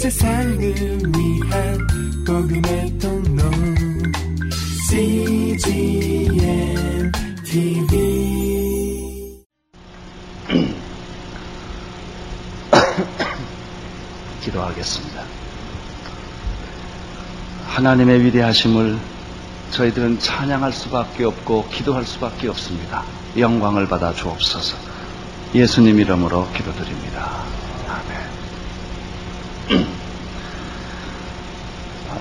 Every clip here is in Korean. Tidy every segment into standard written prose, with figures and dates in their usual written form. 세상을 위한 복음의 통로 CGNTV. 기도하겠습니다. 하나님의 위대하심을 저희들은 찬양할 수밖에 없고 기도할 수밖에 없습니다. 영광을 받아 주옵소서. 예수님 이름으로 기도드립니다. 아멘.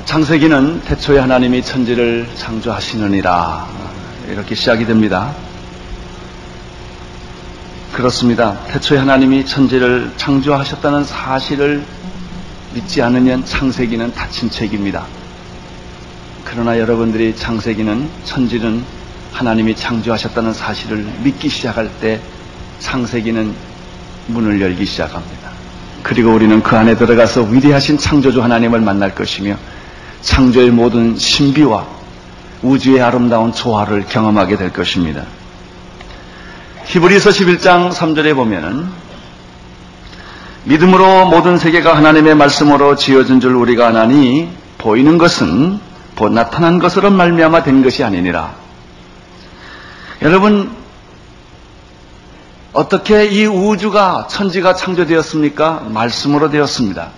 창세기는 태초에 하나님이 천지를 창조하시느니라 이렇게 시작이 됩니다. 그렇습니다. 태초에 하나님이 천지를 창조하셨다는 사실을 믿지 않으면 창세기는 닫힌 책입니다. 그러나 여러분들이 창세기는 천지는 하나님이 창조하셨다는 사실을 믿기 시작할 때 창세기는 문을 열기 시작합니다. 그리고 우리는 그 안에 들어가서 위대하신 창조주 하나님을 만날 것이며 창조의 모든 신비와 우주의 아름다운 조화를 경험하게 될 것입니다. 히브리서 11장 3절에 보면은 믿음으로 모든 세계가 하나님의 말씀으로 지어진 줄 우리가 아나니 보이는 것은 곧 나타난 것으로 말미암아 된 것이 아니니라. 여러분, 어떻게 이 우주가 천지가 창조되었습니까? 말씀으로 되었습니다.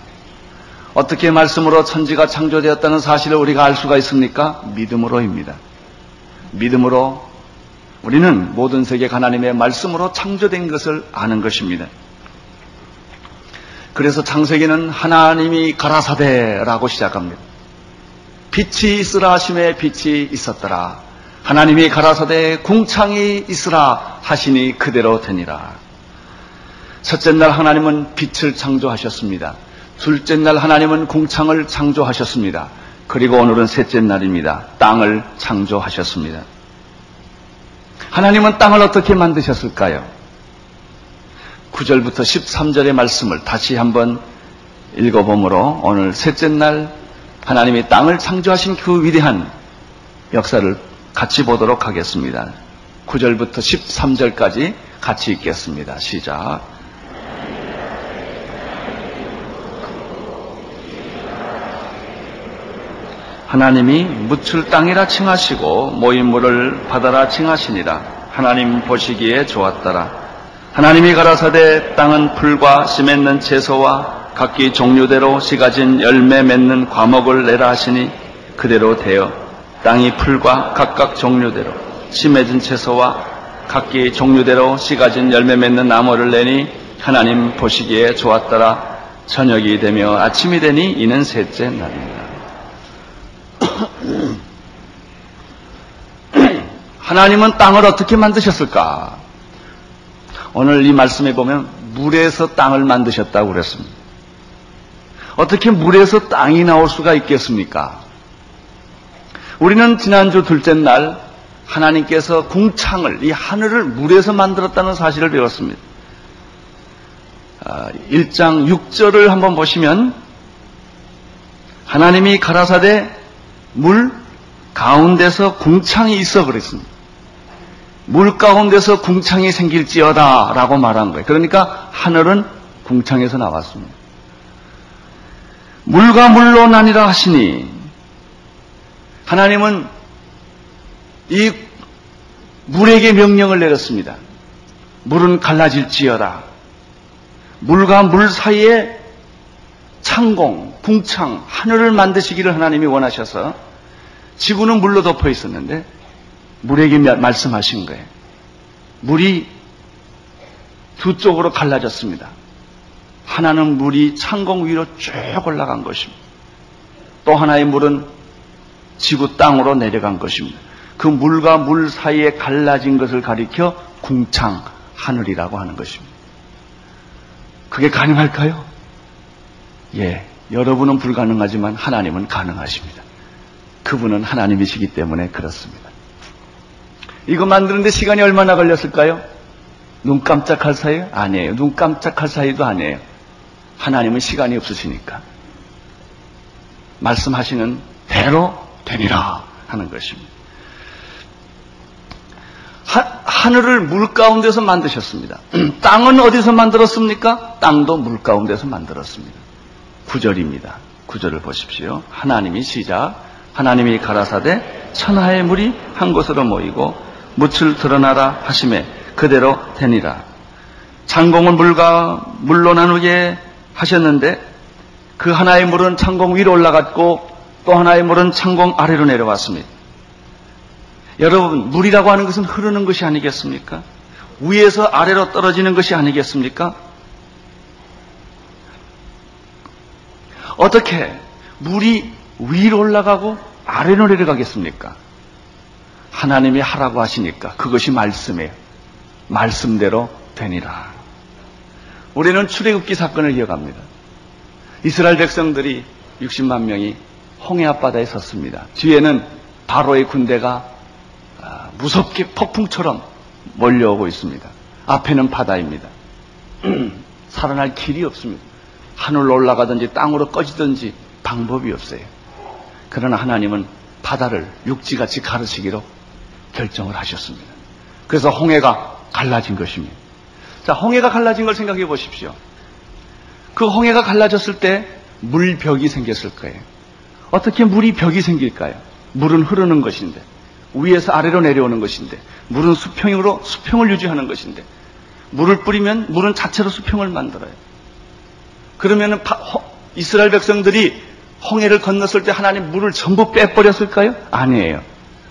어떻게 말씀으로 천지가 창조되었다는 사실을 우리가 알 수가 있습니까? 믿음으로입니다. 믿음으로 우리는 모든 세계가 하나님의 말씀으로 창조된 것을 아는 것입니다. 그래서 창세기는 하나님이 가라사대라고 시작합니다. 빛이 있으라 하심에 빛이 있었더라. 하나님이 가라사대 궁창이 있으라 하시니 그대로 되니라. 첫째 날 하나님은 빛을 창조하셨습니다. 둘째 날 하나님은 궁창을 창조하셨습니다. 그리고 오늘은 셋째 날입니다. 땅을 창조하셨습니다. 하나님은 땅을 어떻게 만드셨을까요? 9절부터 13절의 말씀을 다시 한번 읽어보므로 오늘 셋째 날 하나님이 땅을 창조하신 그 위대한 역사를 같이 보도록 하겠습니다. 9절부터 13절까지 같이 읽겠습니다. 시작. 하나님이 묻힐 땅이라 칭하시고 모인 물을 바다라 칭하시니라. 하나님 보시기에 좋았더라. 하나님이 가라사대 땅은 풀과 씨 맺는 채소와 각기 종류대로 씨 가진 열매 맺는 과목을 내라 하시니 그대로 되어 땅이 풀과 각각 종류대로 씨 맺은 채소와 각기 종류대로 씨 가진 열매 맺는 나무를 내니 하나님 보시기에 좋았더라. 저녁이 되며 아침이 되니 이는 셋째 날입니다. 하나님은 땅을 어떻게 만드셨을까? 오늘 이 말씀에 보면 물에서 땅을 만드셨다고 그랬습니다. 어떻게 물에서 땅이 나올 수가 있겠습니까? 우리는 지난주 둘째 날 하나님께서 궁창을, 이 하늘을 물에서 만들었다는 사실을 배웠습니다. 1장 6절을 한번 보시면 하나님이 가라사대 물 가운데서 궁창이 있어 그랬습니다. 물 가운데서 궁창이 생길지어다 라고 말한 거예요. 그러니까 하늘은 궁창에서 나왔습니다. 물과 물로 나뉘라 하시니 하나님은 이 물에게 명령을 내렸습니다. 물은 갈라질지어다. 물과 물 사이에 창공, 궁창, 하늘을 만드시기를 하나님이 원하셔서 지구는 물로 덮여 있었는데 물에게 말씀하신 거예요. 물이 두 쪽으로 갈라졌습니다. 하나는 물이 창공 위로 쭉 올라간 것입니다. 또 하나의 물은 지구 땅으로 내려간 것입니다. 그 물과 물 사이에 갈라진 것을 가리켜 궁창, 하늘이라고 하는 것입니다. 그게 가능할까요? 예, 여러분은 불가능하지만 하나님은 가능하십니다. 그분은 하나님이시기 때문에 그렇습니다. 이거 만드는데 시간이 얼마나 걸렸을까요? 눈 깜짝할 사이? 아니에요. 눈 깜짝할 사이도 아니에요. 하나님은 시간이 없으시니까 말씀하시는 대로 되니라 하는 것입니다. 하늘을 물 가운데서 만드셨습니다. 땅은 어디서 만들었습니까? 땅도 물 가운데서 만들었습니다. 9절입니다. 9절을 보십시오. 하나님이 시작. 하나님이 가라사대 천하의 물이 한 곳으로 모이고 묻을 드러나라 하심에 그대로 되니라. 창공을 물과 물로 나누게 하셨는데 그 하나의 물은 창공 위로 올라갔고 또 하나의 물은 창공 아래로 내려왔습니다. 여러분, 물이라고 하는 것은 흐르는 것이 아니겠습니까? 위에서 아래로 떨어지는 것이 아니겠습니까? 어떻게 물이 위로 올라가고 아래로 내려가겠습니까? 하나님이 하라고 하시니까 그것이 말씀이에요. 말씀대로 되니라. 우리는 출애굽기 사건을 이어갑니다. 이스라엘 백성들이 60만 명이 홍해 앞바다에 섰습니다. 뒤에는 바로의 군대가 무섭게 폭풍처럼 몰려오고 있습니다. 앞에는 바다입니다. 살아날 길이 없습니다. 하늘로 올라가든지 땅으로 꺼지든지 방법이 없어요. 그러나 하나님은 바다를 육지같이 가르치기로 결정을 하셨습니다. 그래서 홍해가 갈라진 것입니다. 자, 홍해가 갈라진 걸 생각해 보십시오. 그 홍해가 갈라졌을 때 물벽이 생겼을 거예요. 어떻게 물이 벽이 생길까요? 물은 흐르는 것인데, 위에서 아래로 내려오는 것인데, 물은 수평으로 수평을 유지하는 것인데, 물을 뿌리면 물은 자체로 수평을 만들어요. 그러면은 이스라엘 백성들이 홍해를 건넜을 때 하나님 물을 전부 빼버렸을까요? 아니에요.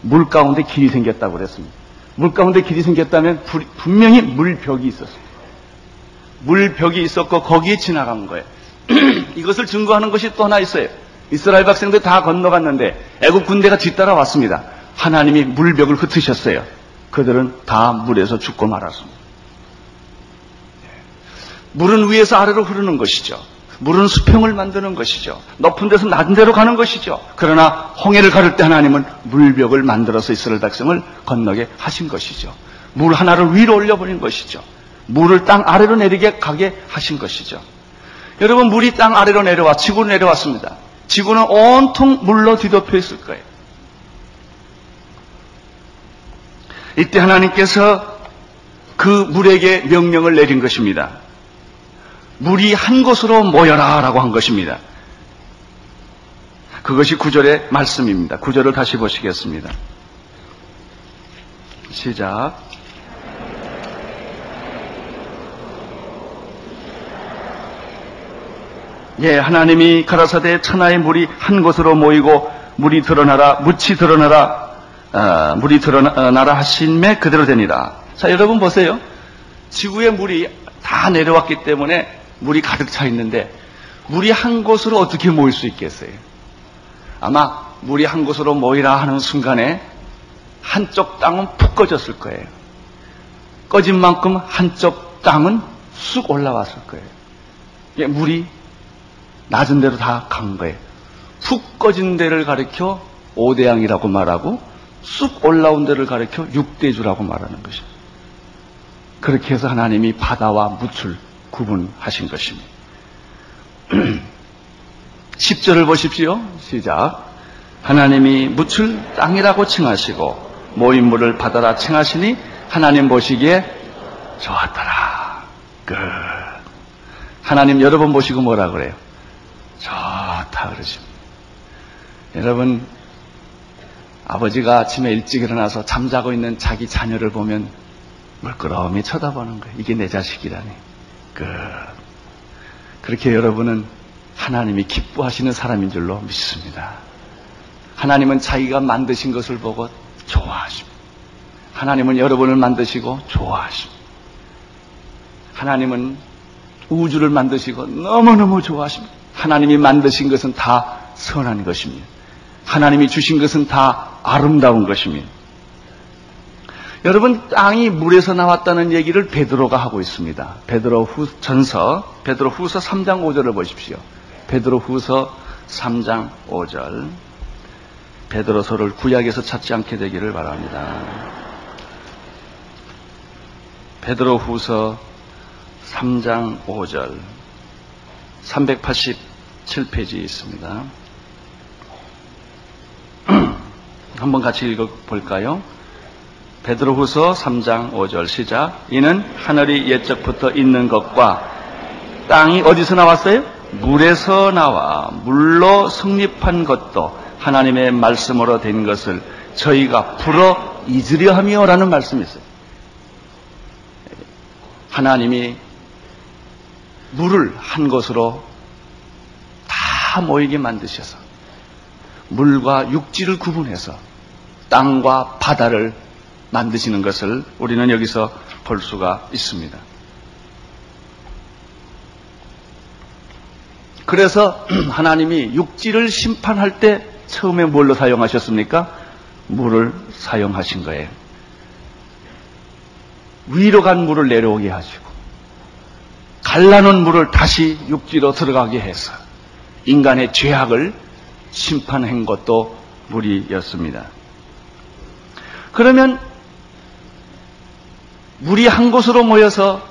물 가운데 길이 생겼다고 그랬습니다. 물 가운데 길이 생겼다면 분명히 물벽이 있었어요. 물벽이 있었고 거기에 지나간 거예요. 이것을 증거하는 것이 또 하나 있어요. 이스라엘 백성들 다 건너갔는데 애굽 군대가 뒤따라 왔습니다. 하나님이 물벽을 흩으셨어요. 그들은 다 물에서 죽고 말았습니다. 물은 위에서 아래로 흐르는 것이죠. 물은 수평을 만드는 것이죠. 높은 데서 낮은 데로 가는 것이죠. 그러나 홍해를 가를 때 하나님은 물벽을 만들어서 이스라엘 백성을 건너게 하신 것이죠. 물 하나를 위로 올려버린 것이죠. 물을 땅 아래로 내리게 가게 하신 것이죠. 여러분, 물이 땅 아래로 내려와 지구로 내려왔습니다. 지구는 온통 물로 뒤덮여 있을 거예요. 이때 하나님께서 그 물에게 명령을 내린 것입니다. 물이 한 곳으로 모여라 라고 한 것입니다. 그것이 9절의 말씀입니다. 9절을 다시 보시겠습니다. 시작. 예, 하나님이 가라사대 천하의 물이 한 곳으로 모이고 물이 드러나라, 묻이 드러나라, 물이 드러나라 하심에 그대로 되니라. 자, 여러분 보세요. 지구에 물이 다 내려왔기 때문에 물이 가득 차 있는데 물이 한 곳으로 어떻게 모일 수 있겠어요? 아마 물이 한 곳으로 모이라 하는 순간에 한쪽 땅은 푹 꺼졌을 거예요. 꺼진 만큼 한쪽 땅은 쑥 올라왔을 거예요. 물이 낮은 데로 다 간 거예요. 푹 꺼진 데를 가리켜 5대양이라고 말하고 쑥 올라온 데를 가리켜 6대주라고 말하는 것이죠. 그렇게 해서 하나님이 바다와 묻을 구분하신 것입니다. 10절을 보십시오. 시작. 하나님이 묻을 땅이라고 칭하시고 모인 물을 바다라 칭하시니 하나님 보시기에 좋았더라. 끝. 하나님 여러 번 보시고 뭐라 그래요? 좋다 그러십니다. 여러분, 아버지가 아침에 일찍 일어나서 잠자고 있는 자기 자녀를 보면 물끄러미 쳐다보는 거예요. 이게 내 자식이라니. 그렇게 여러분은 하나님이 기뻐하시는 사람인 줄로 믿습니다. 하나님은 자기가 만드신 것을 보고 좋아하십니다. 하나님은 여러분을 만드시고 좋아하십니다. 하나님은 우주를 만드시고 너무너무 좋아하십니다. 하나님이 만드신 것은 다 선한 것입니다. 하나님이 주신 것은 다 아름다운 것입니다. 여러분, 땅이 물에서 나왔다는 얘기를 베드로가 하고 있습니다. 베드로 후서 3장 5절을 보십시오. 베드로 후서 3장 5절. 베드로서를 구약에서 찾지 않게 되기를 바랍니다. 베드로 후서 3장 5절. 387페이지에 있습니다. 한번 같이 읽어볼까요? 베드로후서 3장 5절. 시작. 이는 하늘이 옛적부터 있는 것과 땅이 어디서 나왔어요? 물에서 나와 물로 성립한 것도 하나님의 말씀으로 된 것을 저희가 풀어 잊으려 하며 라는 말씀이 있어요. 하나님이 물을 한 곳으로 다 모이게 만드셔서 물과 육지를 구분해서 땅과 바다를 만드시는 것을 우리는 여기서 볼 수가 있습니다. 그래서 하나님이 육지를 심판할 때 처음에 뭘로 사용하셨습니까? 물을 사용하신 거예요. 위로 간 물을 내려오게 하시고 갈라놓은 물을 다시 육지로 들어가게 해서 인간의 죄악을 심판한 것도 물이었습니다. 그러면 물이 한 곳으로 모여서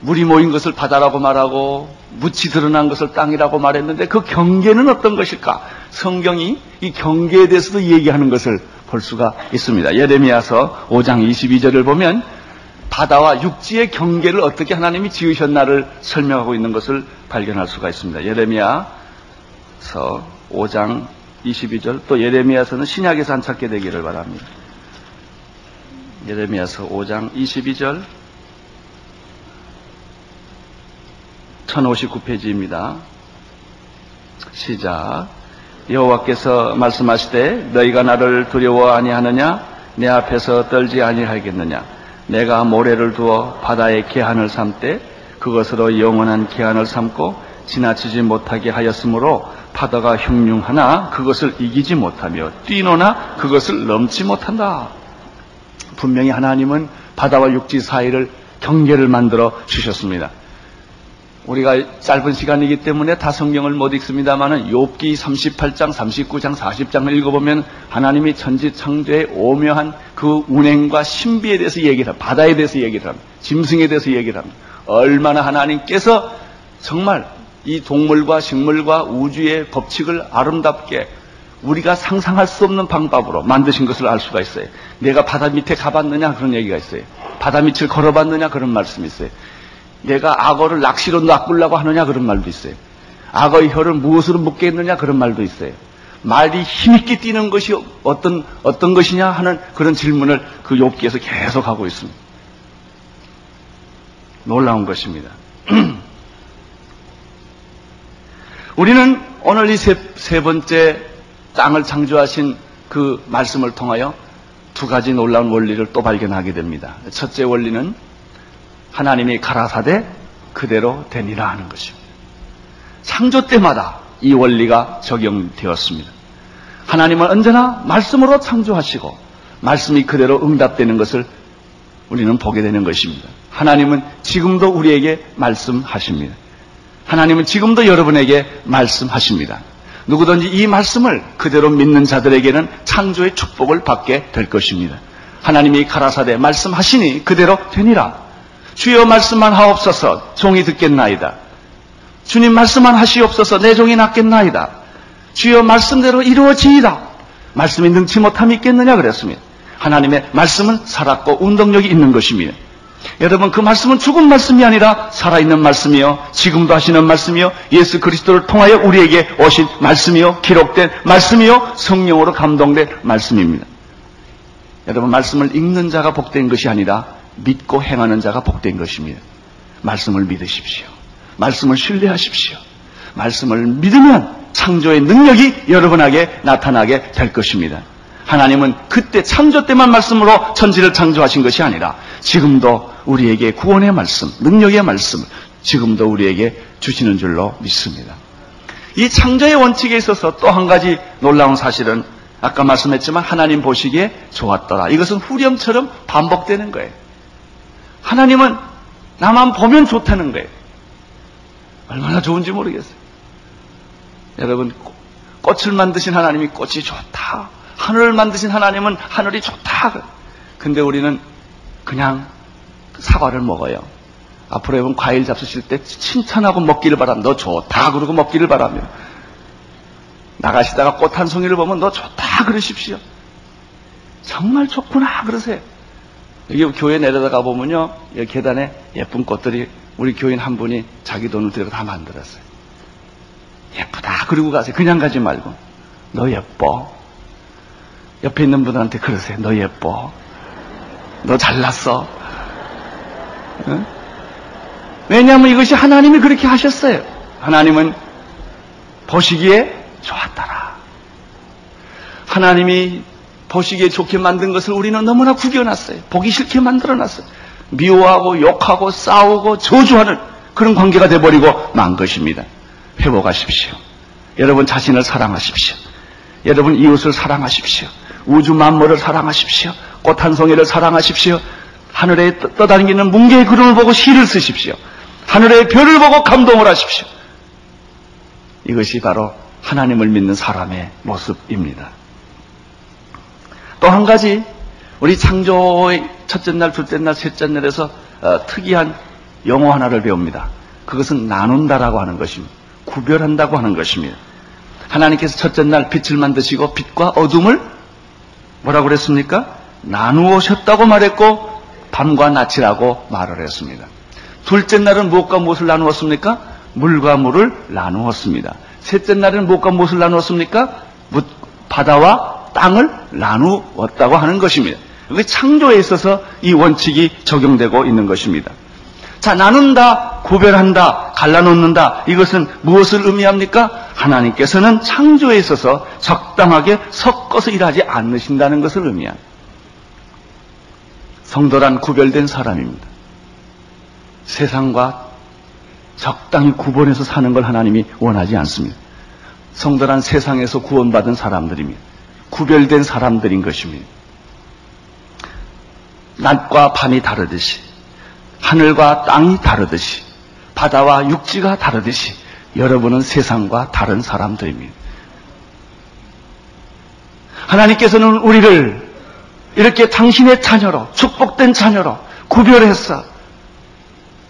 물이 모인 것을 바다라고 말하고 묻이 드러난 것을 땅이라고 말했는데 그 경계는 어떤 것일까? 성경이 이 경계에 대해서도 얘기하는 것을 볼 수가 있습니다. 예레미야서 5장 22절을 보면 바다와 육지의 경계를 어떻게 하나님이 지으셨나를 설명하고 있는 것을 발견할 수가 있습니다. 예레미야서 5장 22절, 또 예레미야서는 신약에서 안 찾게 되기를 바랍니다. 예레미야서 5장 22절 1059페이지입니다. 시작. 여호와께서 말씀하시되 너희가 나를 두려워 아니하느냐? 내 앞에서 떨지 아니하겠느냐? 내가 모래를 두어 바다의 계한을 삼되 그것으로 영원한 계한을 삼고 지나치지 못하게 하였으므로 바다가 흉흉하나 그것을 이기지 못하며 뛰노나 그것을 넘지 못한다. 분명히 하나님은 바다와 육지 사이를 경계를 만들어 주셨습니다. 우리가 짧은 시간이기 때문에 다 성경을 못 읽습니다만 욥기 38장, 39장, 40장을 읽어보면 하나님이 천지창조의 오묘한 그 운행과 신비에 대해서 얘기를 합니다. 바다에 대해서 얘기를 합니다. 짐승에 대해서 얘기를 합니다. 얼마나 하나님께서 정말 이 동물과 식물과 우주의 법칙을 아름답게 우리가 상상할 수 없는 방법으로 만드신 것을 알 수가 있어요. 내가 바다 밑에 가봤느냐 그런 얘기가 있어요. 바다 밑을 걸어봤느냐 그런 말씀이 있어요. 내가 악어를 낚시로 낚으려고 하느냐 그런 말도 있어요. 악어의 혀를 무엇으로 묶겠느냐 그런 말도 있어요. 말이 힘있게 뛰는 것이 어떤 것이냐 하는 그런 질문을 그 욥기에서 계속 하고 있습니다. 놀라운 것입니다. 우리는 오늘 이 세 번째 땅을 창조하신 그 말씀을 통하여 두 가지 놀라운 원리를 또 발견하게 됩니다. 첫째 원리는 하나님이 가라사대 그대로 되니라 하는 것입니다. 창조 때마다 이 원리가 적용되었습니다. 하나님은 언제나 말씀으로 창조하시고 말씀이 그대로 응답되는 것을 우리는 보게 되는 것입니다. 하나님은 지금도 우리에게 말씀하십니다. 하나님은 지금도 여러분에게 말씀하십니다. 누구든지 이 말씀을 그대로 믿는 자들에게는 창조의 축복을 받게 될 것입니다. 하나님이 가라사대 말씀하시니 그대로 되니라. 주여 말씀만 하옵소서 종이 듣겠나이다. 주님 말씀만 하시옵소서 내 종이 낫겠나이다. 주여 말씀대로 이루어지이다. 말씀이 능치 못함이 있겠느냐 그랬습니다. 하나님의 말씀은 살았고 운동력이 있는 것입니다. 여러분 그 말씀은 죽은 말씀이 아니라 살아있는 말씀이요 지금도 하시는 말씀이요 예수 그리스도를 통하여 우리에게 오신 말씀이요 기록된 말씀이요 성령으로 감동된 말씀입니다. 여러분 말씀을 읽는 자가 복된 것이 아니라 믿고 행하는 자가 복된 것입니다. 말씀을 믿으십시오. 말씀을 신뢰하십시오. 말씀을 믿으면 창조의 능력이 여러분에게 나타나게 될 것입니다. 하나님은 그때 창조 때만 말씀으로 천지를 창조하신 것이 아니라 지금도 우리에게 구원의 말씀, 능력의 말씀을 지금도 우리에게 주시는 줄로 믿습니다. 이 창조의 원칙에 있어서 또 한 가지 놀라운 사실은 아까 말씀했지만 하나님 보시기에 좋았더라. 이것은 후렴처럼 반복되는 거예요. 하나님은 나만 보면 좋다는 거예요. 얼마나 좋은지 모르겠어요. 여러분 꽃을 만드신 하나님이 꽃이 좋다. 하늘을 만드신 하나님은 하늘이 좋다. 근데 우리는 그냥 사과를 먹어요. 앞으로 여러분 과일 잡수실 때 칭찬하고 먹기를 바랍니다. 너 좋다 그러고 먹기를 바랍니다. 나가시다가 꽃 한 송이를 보면 너 좋다 그러십시오. 정말 좋구나 그러세요. 여기 교회 내려다가 보면요, 여기 계단에 예쁜 꽃들이 우리 교인 한 분이 자기 돈을 들여서 다 만들었어요. 예쁘다 그러고 가세요. 그냥 가지 말고 너 예뻐. 옆에 있는 분한테 그러세요. 너 예뻐. 너 잘났어. 응? 왜냐하면 이것이 하나님이 그렇게 하셨어요. 하나님은 보시기에 좋았더라. 하나님이 보시기에 좋게 만든 것을 우리는 너무나 구겨놨어요. 보기 싫게 만들어놨어요. 미워하고 욕하고 싸우고 저주하는 그런 관계가 돼버리고 만 것입니다. 회복하십시오. 여러분 자신을 사랑하십시오. 여러분 이웃을 사랑하십시오. 우주 만물을 사랑하십시오. 꽃 한 송이를 사랑하십시오. 하늘에 떠다니는 뭉게의 구름을 보고 시를 쓰십시오. 하늘의 별을 보고 감동을 하십시오. 이것이 바로 하나님을 믿는 사람의 모습입니다. 또 한 가지 우리 창조의 첫째 날, 둘째 날, 셋째 날에서 특이한 용어 하나를 배웁니다. 그것은 나눈다라고 하는 것입니다. 구별한다고 하는 것입니다. 하나님께서 첫째 날 빛을 만드시고 빛과 어둠을 뭐라고 그랬습니까? 나누셨다고 말했고 밤과 낮이라고 말을 했습니다. 둘째 날은 무엇과 무엇을 나누었습니까? 물과 물을 나누었습니다. 셋째 날은 무엇과 무엇을 나누었습니까? 바다와 땅을 나누었다고 하는 것입니다. 이게 창조에 있어서 이 원칙이 적용되고 있는 것입니다. 자, 나눈다, 구별한다, 갈라놓는다. 이것은 무엇을 의미합니까? 하나님께서는 창조에 있어서 적당하게 섞어서 일하지 않으신다는 것을 의미합니다. 성도란 구별된 사람입니다. 세상과 적당히 구분해서 사는 걸 하나님이 원하지 않습니다. 성도란 세상에서 구원받은 사람들입니다. 구별된 사람들인 것입니다. 낮과 밤이 다르듯이, 하늘과 땅이 다르듯이, 바다와 육지가 다르듯이 여러분은 세상과 다른 사람들입니다. 하나님께서는 우리를 이렇게 당신의 자녀로, 축복된 자녀로 구별해서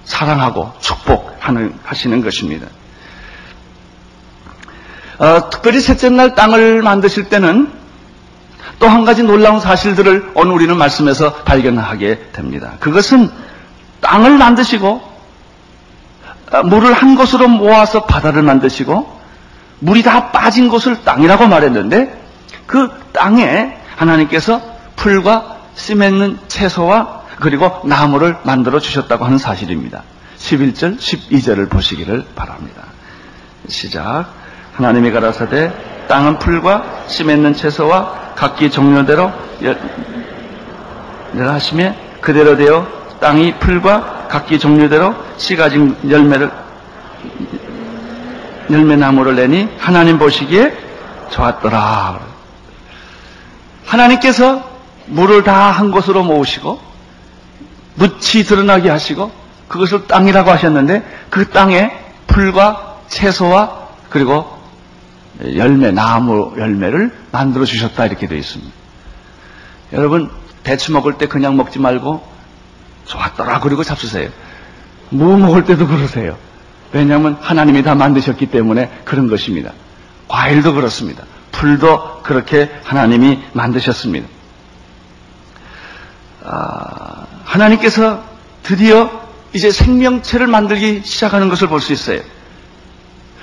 사랑하고 축복하시는 것입니다. 특별히 셋째 날 땅을 만드실 때는 또 한 가지 놀라운 사실들을 오늘 우리는 말씀에서 발견하게 됩니다. 그것은 땅을 만드시고 물을 한 곳으로 모아서 바다를 만드시고 물이 다 빠진 곳을 땅이라고 말했는데 그 땅에 하나님께서 풀과 씨 맺는 채소와 그리고 나무를 만들어 주셨다고 하는 사실입니다. 11절, 12절을 보시기를 바랍니다. 시작. 하나님이 가라사대 땅은 풀과 씨 맺는 채소와 각기 종류대로 하시며 그대로 되어 땅이 풀과 각기 종류대로 씨 가진 열매나무를 내니 하나님 보시기에 좋았더라. 하나님께서 물을 다 한 곳으로 모으시고 묻히 드러나게 하시고 그것을 땅이라고 하셨는데 그 땅에 풀과 채소와 그리고 나무 열매를 만들어 주셨다 이렇게 되어 있습니다. 여러분 대추 먹을 때 그냥 먹지 말고 좋았더라 그리고 잡수세요. 무 먹을 때도 그러세요. 왜냐하면 하나님이 다 만드셨기 때문에 그런 것입니다. 과일도 그렇습니다. 풀도 그렇게 하나님이 만드셨습니다. 하나님께서 드디어 이제 생명체를 만들기 시작하는 것을 볼 수 있어요.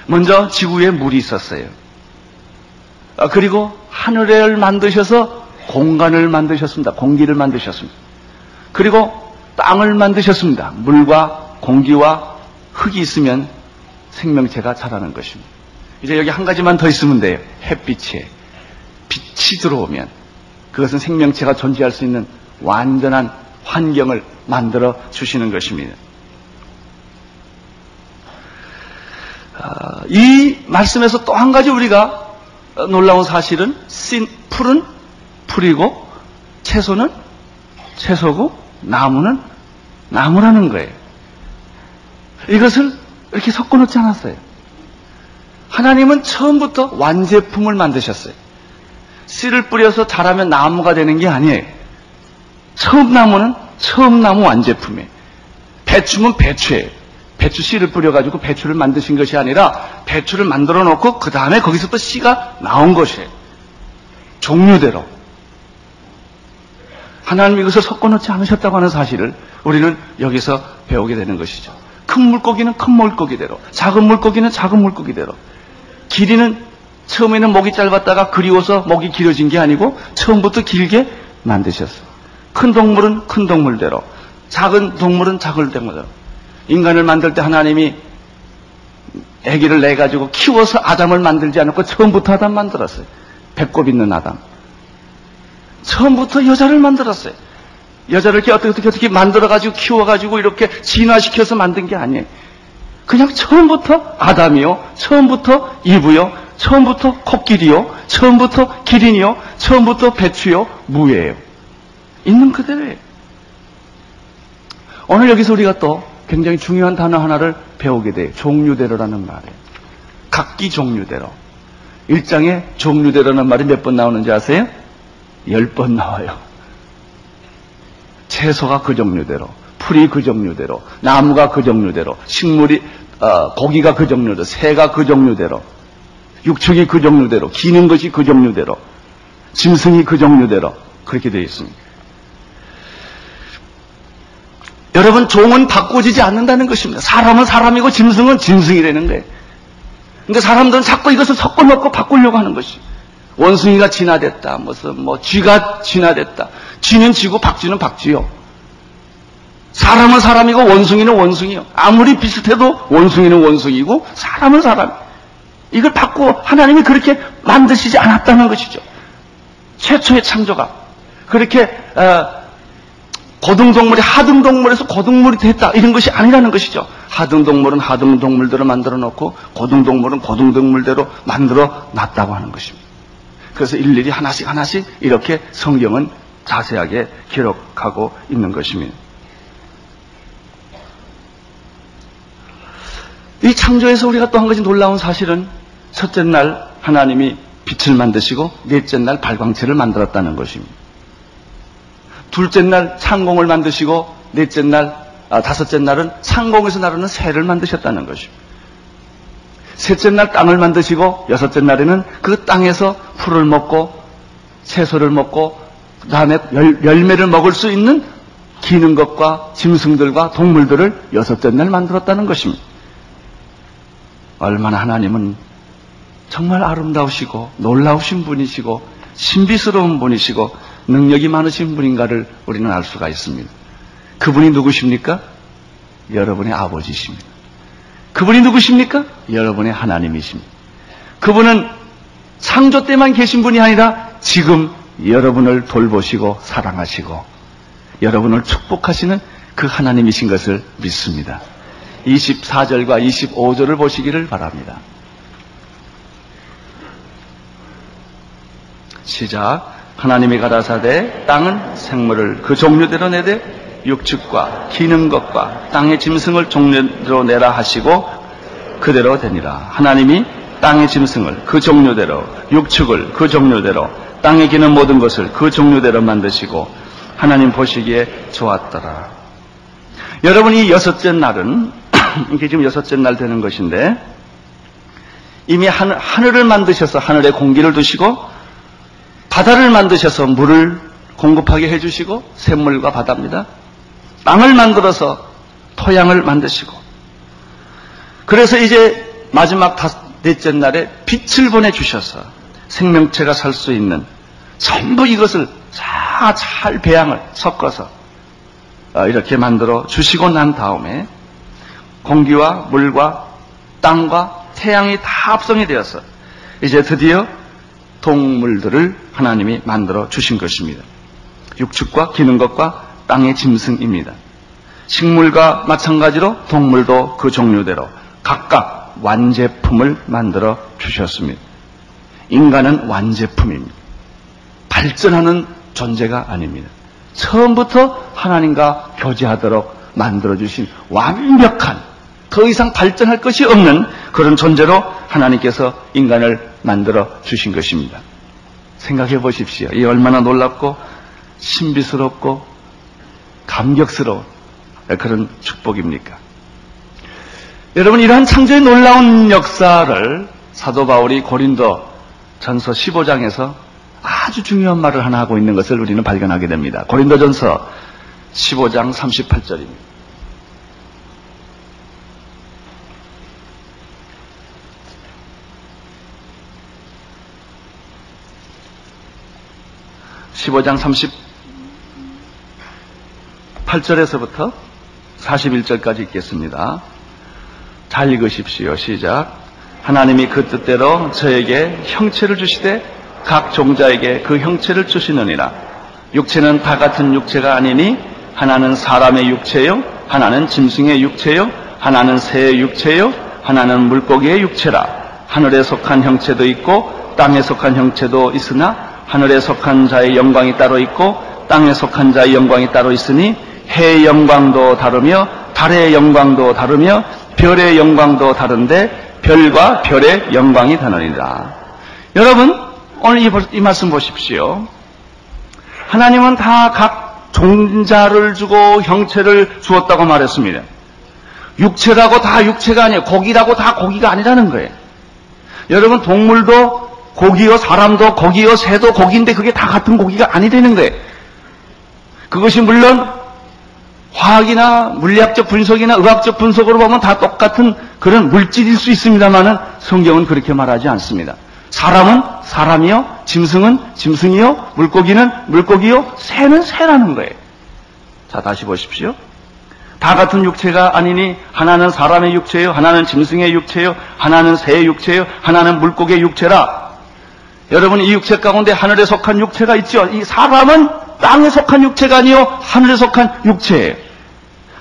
먼저 지구에 물이 있었어요. 그리고 하늘을 만드셔서 공간을 만드셨습니다. 공기를 만드셨습니다. 그리고 땅을 만드셨습니다. 물과 공기와 흙이 있으면 생명체가 자라는 것입니다. 이제 여기 한 가지만 더 있으면 돼요. 햇빛에 빛이 들어오면 그것은 생명체가 존재할 수 있는 완전한 환경을 만들어 주시는 것입니다. 이 말씀에서 또 한 가지 우리가 놀라운 사실은 풀은 풀이고 채소는 채소고 나무는 나무라는 거예요. 이것을 이렇게 섞어놓지 않았어요. 하나님은 처음부터 완제품을 만드셨어요. 씨를 뿌려서 자라면 나무가 되는 게 아니에요. 처음 나무는 처음 나무 완제품이에요. 배추면 배추예요. 배추 씨를 뿌려가지고 배추를 만드신 것이 아니라 배추를 만들어 놓고 그 다음에 거기서 또 씨가 나온 것이에요. 종류대로. 하나님이 이것을 섞어놓지 않으셨다고 하는 사실을 우리는 여기서 배우게 되는 것이죠. 큰 물고기는 큰 물고기대로, 작은 물고기는 작은 물고기대로. 길이는 처음에는 목이 짧았다가 그리워서 목이 길어진 게 아니고 처음부터 길게 만드셨어요. 큰 동물은 큰 동물대로, 작은 동물은 작은 동물대로. 인간을 만들 때 하나님이 아기를 내 가지고 키워서 아담을 만들지 않았고 처음부터 아담 만들었어요. 배꼽 있는 아담. 처음부터 여자를 만들었어요. 여자를 이렇게 어떻게 만들어 가지고 키워 가지고 이렇게 진화시켜서 만든 게 아니에요. 그냥 처음부터 아담이요, 처음부터 이브요, 처음부터 코끼리요, 처음부터 기린이요, 처음부터 배추요, 무예요. 있는 그대로예요. 오늘 여기서 우리가 또 굉장히 중요한 단어 하나를 배우게 돼요. 종류대로라는 말이에요. 각기 종류대로. 1장에 종류대로라는 말이 몇 번 나오는지 아세요? 10번 나와요. 채소가 그 종류대로, 풀이 그 종류대로, 나무가 그 종류대로, 식물이, 고기가 그 종류대로, 새가 그 종류대로, 육축이 그 종류대로, 기는 것이 그 종류대로, 짐승이 그 종류대로. 그렇게 되어 있습니다. 여러분, 종은 바꿔지지 않는다는 것입니다. 사람은 사람이고 짐승은 짐승이라는 거예요. 근데 사람들은 자꾸 이것을 섞어놓고 바꾸려고 하는 것이. 원숭이가 진화됐다, 무슨 쥐가 진화됐다. 쥐는 쥐고 박쥐는 박쥐요. 사람은 사람이고 원숭이는 원숭이요. 아무리 비슷해도 원숭이는 원숭이고 사람은 사람. 이걸 바꾸어 하나님이 그렇게 만드시지 않았다는 것이죠. 최초의 창조가 그렇게 고등동물이 하등동물에서 고등물이 됐다 이런 것이 아니라는 것이죠. 하등동물은 하등동물대로 만들어 놓고 고등동물은 고등동물대로 만들어 놨다고 하는 것입니다. 그래서 일일이 하나씩 하나씩 이렇게 성경은 자세하게 기록하고 있는 것입니다. 이 창조에서 우리가 또 한 가지 놀라운 사실은 첫째 날 하나님이 빛을 만드시고 넷째 날 발광체를 만들었다는 것입니다. 둘째 날 창공을 만드시고 넷째 날, 다섯째 날은 창공에서 나르는 새를 만드셨다는 것입니다. 셋째 날 땅을 만드시고 여섯째 날에는 그 땅에서 풀을 먹고 채소를 먹고 그 다음에 열매를 먹을 수 있는 기는 것과 짐승들과 동물들을 여섯째 날 만들었다는 것입니다. 얼마나 하나님은 정말 아름다우시고 놀라우신 분이시고 신비스러운 분이시고 능력이 많으신 분인가를 우리는 알 수가 있습니다. 그분이 누구십니까? 여러분의 아버지십니다. 그분이 누구십니까? 여러분의 하나님이십니다. 그분은 창조 때만 계신 분이 아니라 지금 여러분을 돌보시고 사랑하시고 여러분을 축복하시는 그 하나님이신 것을 믿습니다. 24절과 25절을 보시기를 바랍니다. 시작. 하나님이 가라사대 땅은 생물을 그 종류대로 내되 육축과 기는 것과 땅의 짐승을 종류대로 내라 하시고 그대로 되니라. 하나님이 땅의 짐승을 그 종류대로, 육축을 그 종류대로, 땅에 기는 모든 것을 그 종류대로 만드시고 하나님 보시기에 좋았더라. 여러분, 이 여섯째 날은 이게 지금 여섯째 날 되는 것인데 이미 하늘을 만드셔서 하늘에 공기를 두시고 바다를 만드셔서 물을 공급하게 해주시고 샘물과 바다입니다. 땅을 만들어서 토양을 만드시고 그래서 이제 마지막 넷째 날에 빛을 보내주셔서 생명체가 살 수 있는 전부 이것을 잘 배양을 섞어서 이렇게 만들어 주시고 난 다음에 공기와 물과 땅과 태양이 다 합성이 되어서 이제 드디어 동물들을 하나님이 만들어 주신 것입니다. 육축과 기는 것과 땅의 짐승입니다. 식물과 마찬가지로 동물도 그 종류대로 각각 완제품을 만들어 주셨습니다. 인간은 완제품입니다. 발전하는 존재가 아닙니다. 처음부터 하나님과 교제하도록 만들어주신 완벽한, 더 이상 발전할 것이 없는 그런 존재로 하나님께서 인간을 만들어 주신 것입니다. 생각해 보십시오. 이 얼마나 놀랍고 신비스럽고 감격스러운 그런 축복입니까? 여러분, 이러한 창조의 놀라운 역사를 사도 바울이 고린도 전서 15장에서 아주 중요한 말을 하나 하고 있는 것을 우리는 발견하게 됩니다. 고린도전서 15장 38절입니다. 15장 38절에서부터 41절까지 읽겠습니다. 잘 읽으십시오. 시작. 하나님이 그 뜻대로 저에게 형체를 주시되 각 종자에게 그 형체를 주시느니라. 육체는 다 같은 육체가 아니니 하나는 사람의 육체요, 하나는 짐승의 육체요, 하나는 새의 육체요, 하나는 물고기의 육체라. 하늘에 속한 형체도 있고 땅에 속한 형체도 있으나 하늘에 속한 자의 영광이 따로 있고 땅에 속한 자의 영광이 따로 있으니 해의 영광도 다르며 달의 영광도 다르며 별의 영광도 다른데 별과 별의 영광이 다르니라. 여러분, 오늘 이 말씀 보십시오. 하나님은 다 각 종자를 주고 형체를 주었다고 말했습니다. 육체라고 다 육체가 아니에요. 고기라고 다 고기가 아니라는 거예요. 여러분, 동물도 고기요, 사람도 고기요, 새도 고기인데 그게 다 같은 고기가 아니라는 거예요. 그것이 물론 화학이나 물리학적 분석이나 의학적 분석으로 보면 다 똑같은 그런 물질일 수 있습니다만은 성경은 그렇게 말하지 않습니다. 사람은 사람이요, 짐승은 짐승이요, 물고기는 물고기요, 새는 새라는 거예요. 자, 다시 보십시오. 다 같은 육체가 아니니 하나는 사람의 육체요, 하나는 짐승의 육체요, 하나는 새의 육체요, 하나는 물고기의 육체라. 여러분, 이 육체 가운데 하늘에 속한 육체가 있죠. 이 사람은 땅에 속한 육체가 아니요 하늘에 속한 육체예요.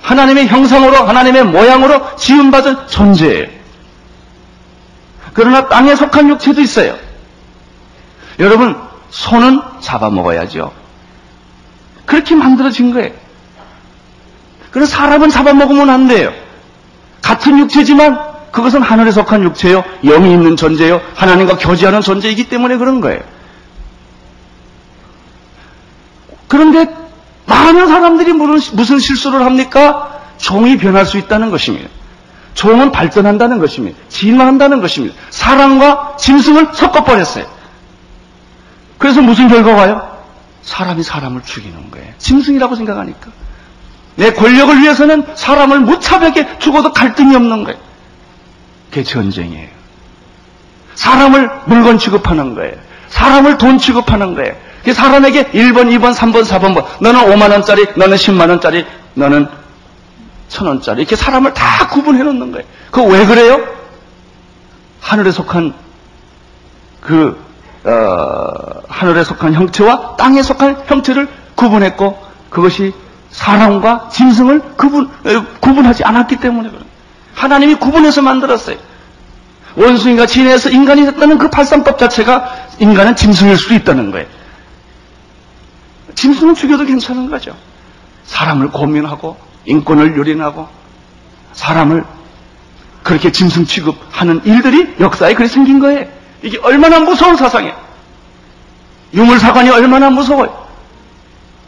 하나님의 형상으로 하나님의 모양으로 지음받은 존재예요. 그러나 땅에 속한 육체도 있어요. 여러분, 손은 잡아먹어야죠. 그렇게 만들어진 거예요. 그래서 사람은 잡아먹으면 안 돼요. 같은 육체지만 그것은 하늘에 속한 육체요, 영이 있는 존재요, 하나님과 교제하는 존재이기 때문에 그런 거예요. 그런데 많은 사람들이 무슨 실수를 합니까? 종이 변할 수 있다는 것입니다. 종은 발전한다는 것입니다. 진화한다는 것입니다. 사람과 짐승을 섞어버렸어요. 그래서 무슨 결과가 와요? 사람이 사람을 죽이는 거예요. 짐승이라고 생각하니까. 내 권력을 위해서는 사람을 무차별하게 죽어도 갈등이 없는 거예요. 그게 전쟁이에요. 사람을 물건 취급하는 거예요. 사람을 돈 취급하는 거예요. 그 사람에게 1번, 2번, 3번, 4번, 너는 5만원짜리, 너는 10만원짜리, 너는 1000원짜리. 이렇게 사람을 다 구분해 놓는 거예요. 그거 왜 그래요? 하늘에 속한 하늘에 속한 형체와 땅에 속한 형체를 구분했고, 그것이 사람과 짐승을 구분하지 않았기 때문에 그래요. 하나님이 구분해서 만들었어요. 원숭이가 진화해서 인간이 됐다는 그 발상법 자체가 인간은 짐승일 수도 있다는 거예요. 짐승은 죽여도 괜찮은 거죠. 사람을 고민하고 인권을 유린하고 사람을 그렇게 짐승 취급하는 일들이 역사에 그래 생긴 거예요. 이게 얼마나 무서운 사상이에요. 유물사관이 얼마나 무서워요.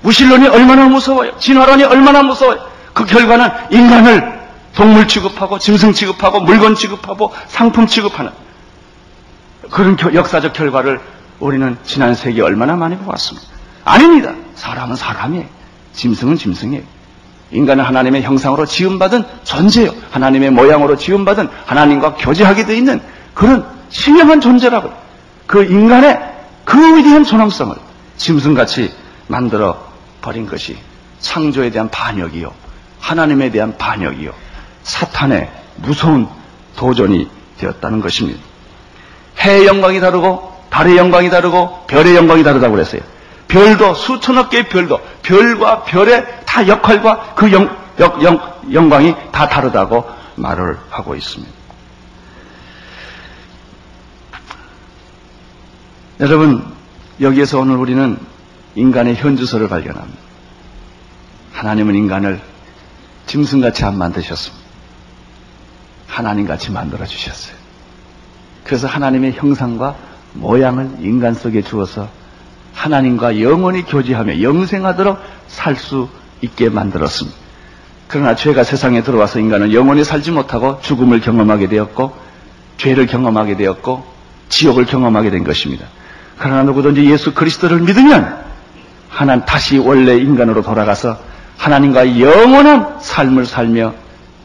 무신론이 얼마나 무서워요. 진화론이 얼마나 무서워요. 그 결과는 인간을 동물 취급하고 짐승 취급하고 물건 취급하고 상품 취급하는 그런 역사적 결과를 우리는 지난 세기에 얼마나 많이 보았습니다. 아닙니다. 사람은 사람이에요. 짐승은 짐승이에요. 인간은 하나님의 형상으로 지음받은 존재예요. 하나님의 모양으로 지음받은 하나님과 교제하게 되어 있는 그런 신령한 존재라고. 그 인간의 그 위대한 존엄성을 짐승같이 만들어버린 것이 창조에 대한 반역이요, 하나님에 대한 반역이요, 사탄의 무서운 도전이 되었다는 것입니다. 해의 영광이 다르고 달의 영광이 다르고 별의 영광이 다르다고 그랬어요. 별도, 수천억 개의 별도, 별과 별의 다 역할과 그 영광이 다 다르다고 말을 하고 있습니다. 여러분, 여기에서 오늘 우리는 인간의 현주소를 발견합니다. 하나님은 인간을 짐승같이 안 만드셨습니다. 하나님같이 만들어주셨어요. 그래서 하나님의 형상과 모양을 인간 속에 주어서 하나님과 영원히 교제하며 영생하도록 살 수 있게 만들었습니다. 그러나 죄가 세상에 들어와서 인간은 영원히 살지 못하고 죽음을 경험하게 되었고 죄를 경험하게 되었고 지옥을 경험하게 된 것입니다. 그러나 누구든지 예수 그리스도를 믿으면 하나님 다시 원래 인간으로 돌아가서 하나님과 영원한 삶을 살며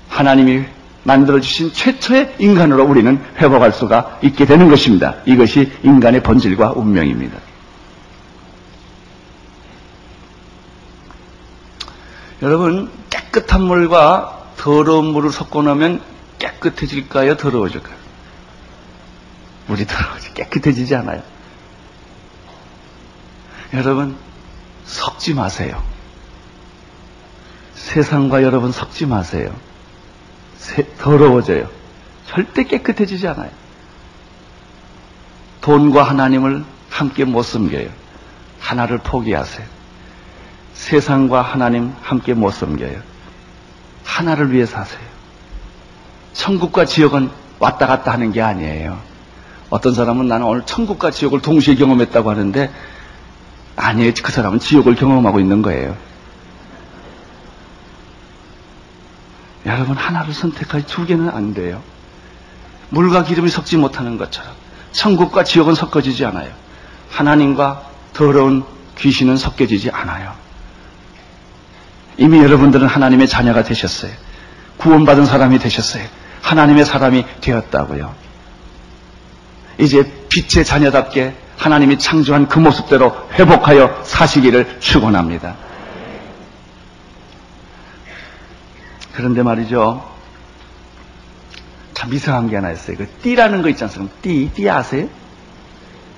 하나님이 만들어주신 최초의 인간으로 우리는 회복할 수가 있게 되는 것입니다. 이것이 인간의 본질과 운명입니다. 여러분, 깨끗한 물과 더러운 물을 섞어 놓으면 깨끗해질까요? 더러워질까요? 물이 더러워지, 깨끗해지지 않아요. 여러분, 섞지 마세요. 세상과 여러분 섞지 마세요. 더러워져요. 절대 깨끗해지지 않아요. 돈과 하나님을 함께 못 섬겨요. 하나를 포기하세요. 세상과 하나님 함께 못 섬겨요. 하나를 위해 사세요. 천국과 지옥은 왔다 갔다 하는 게 아니에요. 어떤 사람은 나는 오늘 천국과 지옥을 동시에 경험했다고 하는데 아니에요. 그 사람은 지옥을 경험하고 있는 거예요. 여러분, 하나를 선택하지 두 개는 안 돼요. 물과 기름이 섞지 못하는 것처럼 천국과 지옥은 섞어지지 않아요. 하나님과 더러운 귀신은 섞여지지 않아요. 이미 여러분들은 하나님의 자녀가 되셨어요. 구원받은 사람이 되셨어요. 하나님의 사람이 되었다고요. 이제 빛의 자녀답게 하나님이 창조한 그 모습대로 회복하여 사시기를 축원합니다. 그런데 말이죠, 참 이상한 게 하나 있어요. 그 띠라는 거 있지 않습니까? 띠 아세요?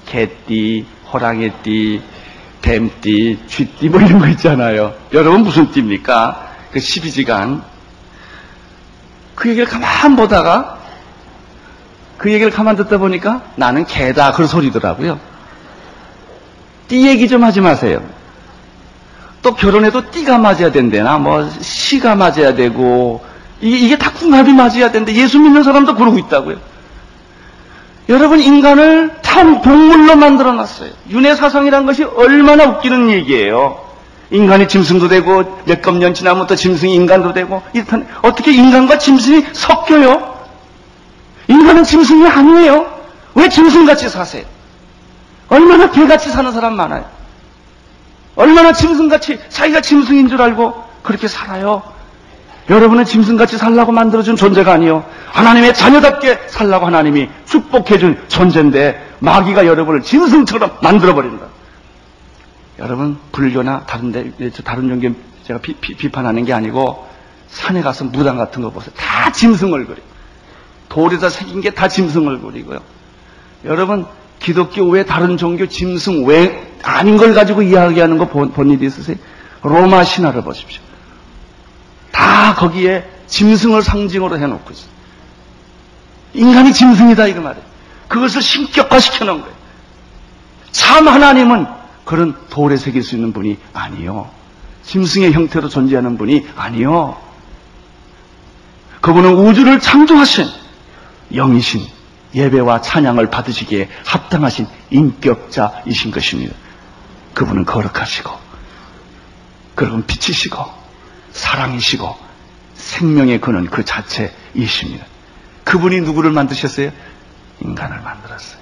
개띠, 호랑이띠, 뱀띠, 쥐띠 뭐 이런 거 있잖아요. 여러분 무슨 띠입니까? 그 12지간 그 얘기를 가만 보다가 그 얘기를 가만 듣다 보니까 나는 개다 그런 소리더라고요. 띠 얘기 좀 하지 마세요. 또 결혼해도 띠가 맞아야 된대나 뭐 시가 맞아야 되고 이게 다 궁합이 맞아야 된대. 예수 믿는 사람도 그러고 있다고요. 여러분, 인간을 참 동물로 만들어놨어요. 윤회사상이라는 것이 얼마나 웃기는 얘기예요. 인간이 짐승도 되고 몇몇 년 지나면 또 짐승이 인간도 되고 이렇다는, 어떻게 인간과 짐승이 섞여요? 인간은 짐승이 아니에요. 왜 짐승같이 사세요? 얼마나 개같이 사는 사람 많아요. 얼마나 짐승같이 자기가 짐승인 줄 알고 그렇게 살아요. 여러분은 짐승같이 살라고 만들어준 존재가 아니요, 하나님의 자녀답게 살라고 하나님이 축복해준 존재인데 마귀가 여러분을 짐승처럼 만들어버린다. 여러분, 불교나 다른 종교 제가 비판하는 게 아니고 산에 가서 무당 같은 거 보세요. 다 짐승 얼굴이에요. 돌에다 새긴 게 다 짐승 얼굴이고요. 여러분, 기독교 외 다른 종교 짐승 외 아닌 걸 가지고 이야기하는 거 본 일이 있으세요? 로마 신화를 보십시오. 다 거기에 짐승을 상징으로 해놓고 있어요. 인간이 짐승이다 이거 말이에요. 그것을 신격화시켜 놓은 거예요. 참 하나님은 그런 돌에 새길 수 있는 분이 아니요. 짐승의 형태로 존재하는 분이 아니요. 그분은 우주를 창조하신 영이신, 예배와 찬양을 받으시기에 합당하신 인격자이신 것입니다. 그분은 거룩하시고, 그리고 빛이시고, 사랑이시고, 생명의 근원 그 자체이십니다. 그분이 누구를 만드셨어요? 인간을 만들었어요.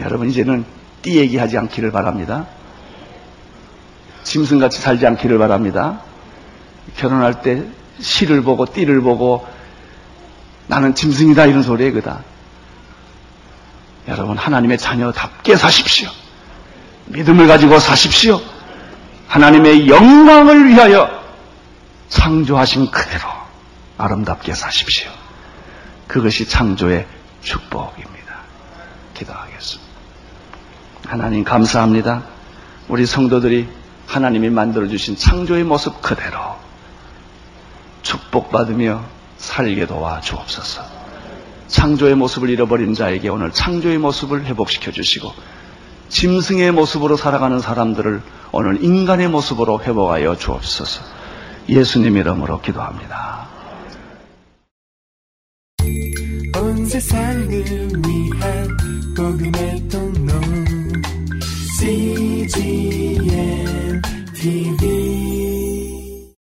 여러분, 이제는 띠 얘기하지 않기를 바랍니다. 짐승같이 살지 않기를 바랍니다. 결혼할 때 시를 보고 띠를 보고 나는 짐승이다 이런 소리에 그다. 여러분, 하나님의 자녀답게 사십시오. 믿음을 가지고 사십시오. 하나님의 영광을 위하여 창조하신 그대로 아름답게 사십시오. 그것이 창조의 축복입니다. 기도하겠습니다. 하나님 감사합니다. 우리 성도들이 하나님이 만들어주신 창조의 모습 그대로 축복받으며 살게 도와주옵소서. 창조의 모습을 잃어버린 자에게 오늘 창조의 모습을 회복시켜 주시고, 짐승의 모습으로 살아가는 사람들을 오늘 인간의 모습으로 회복하여 주옵소서. 예수님 이름으로 기도합니다. 온 세상을 위한 복음의 통로 CGNTV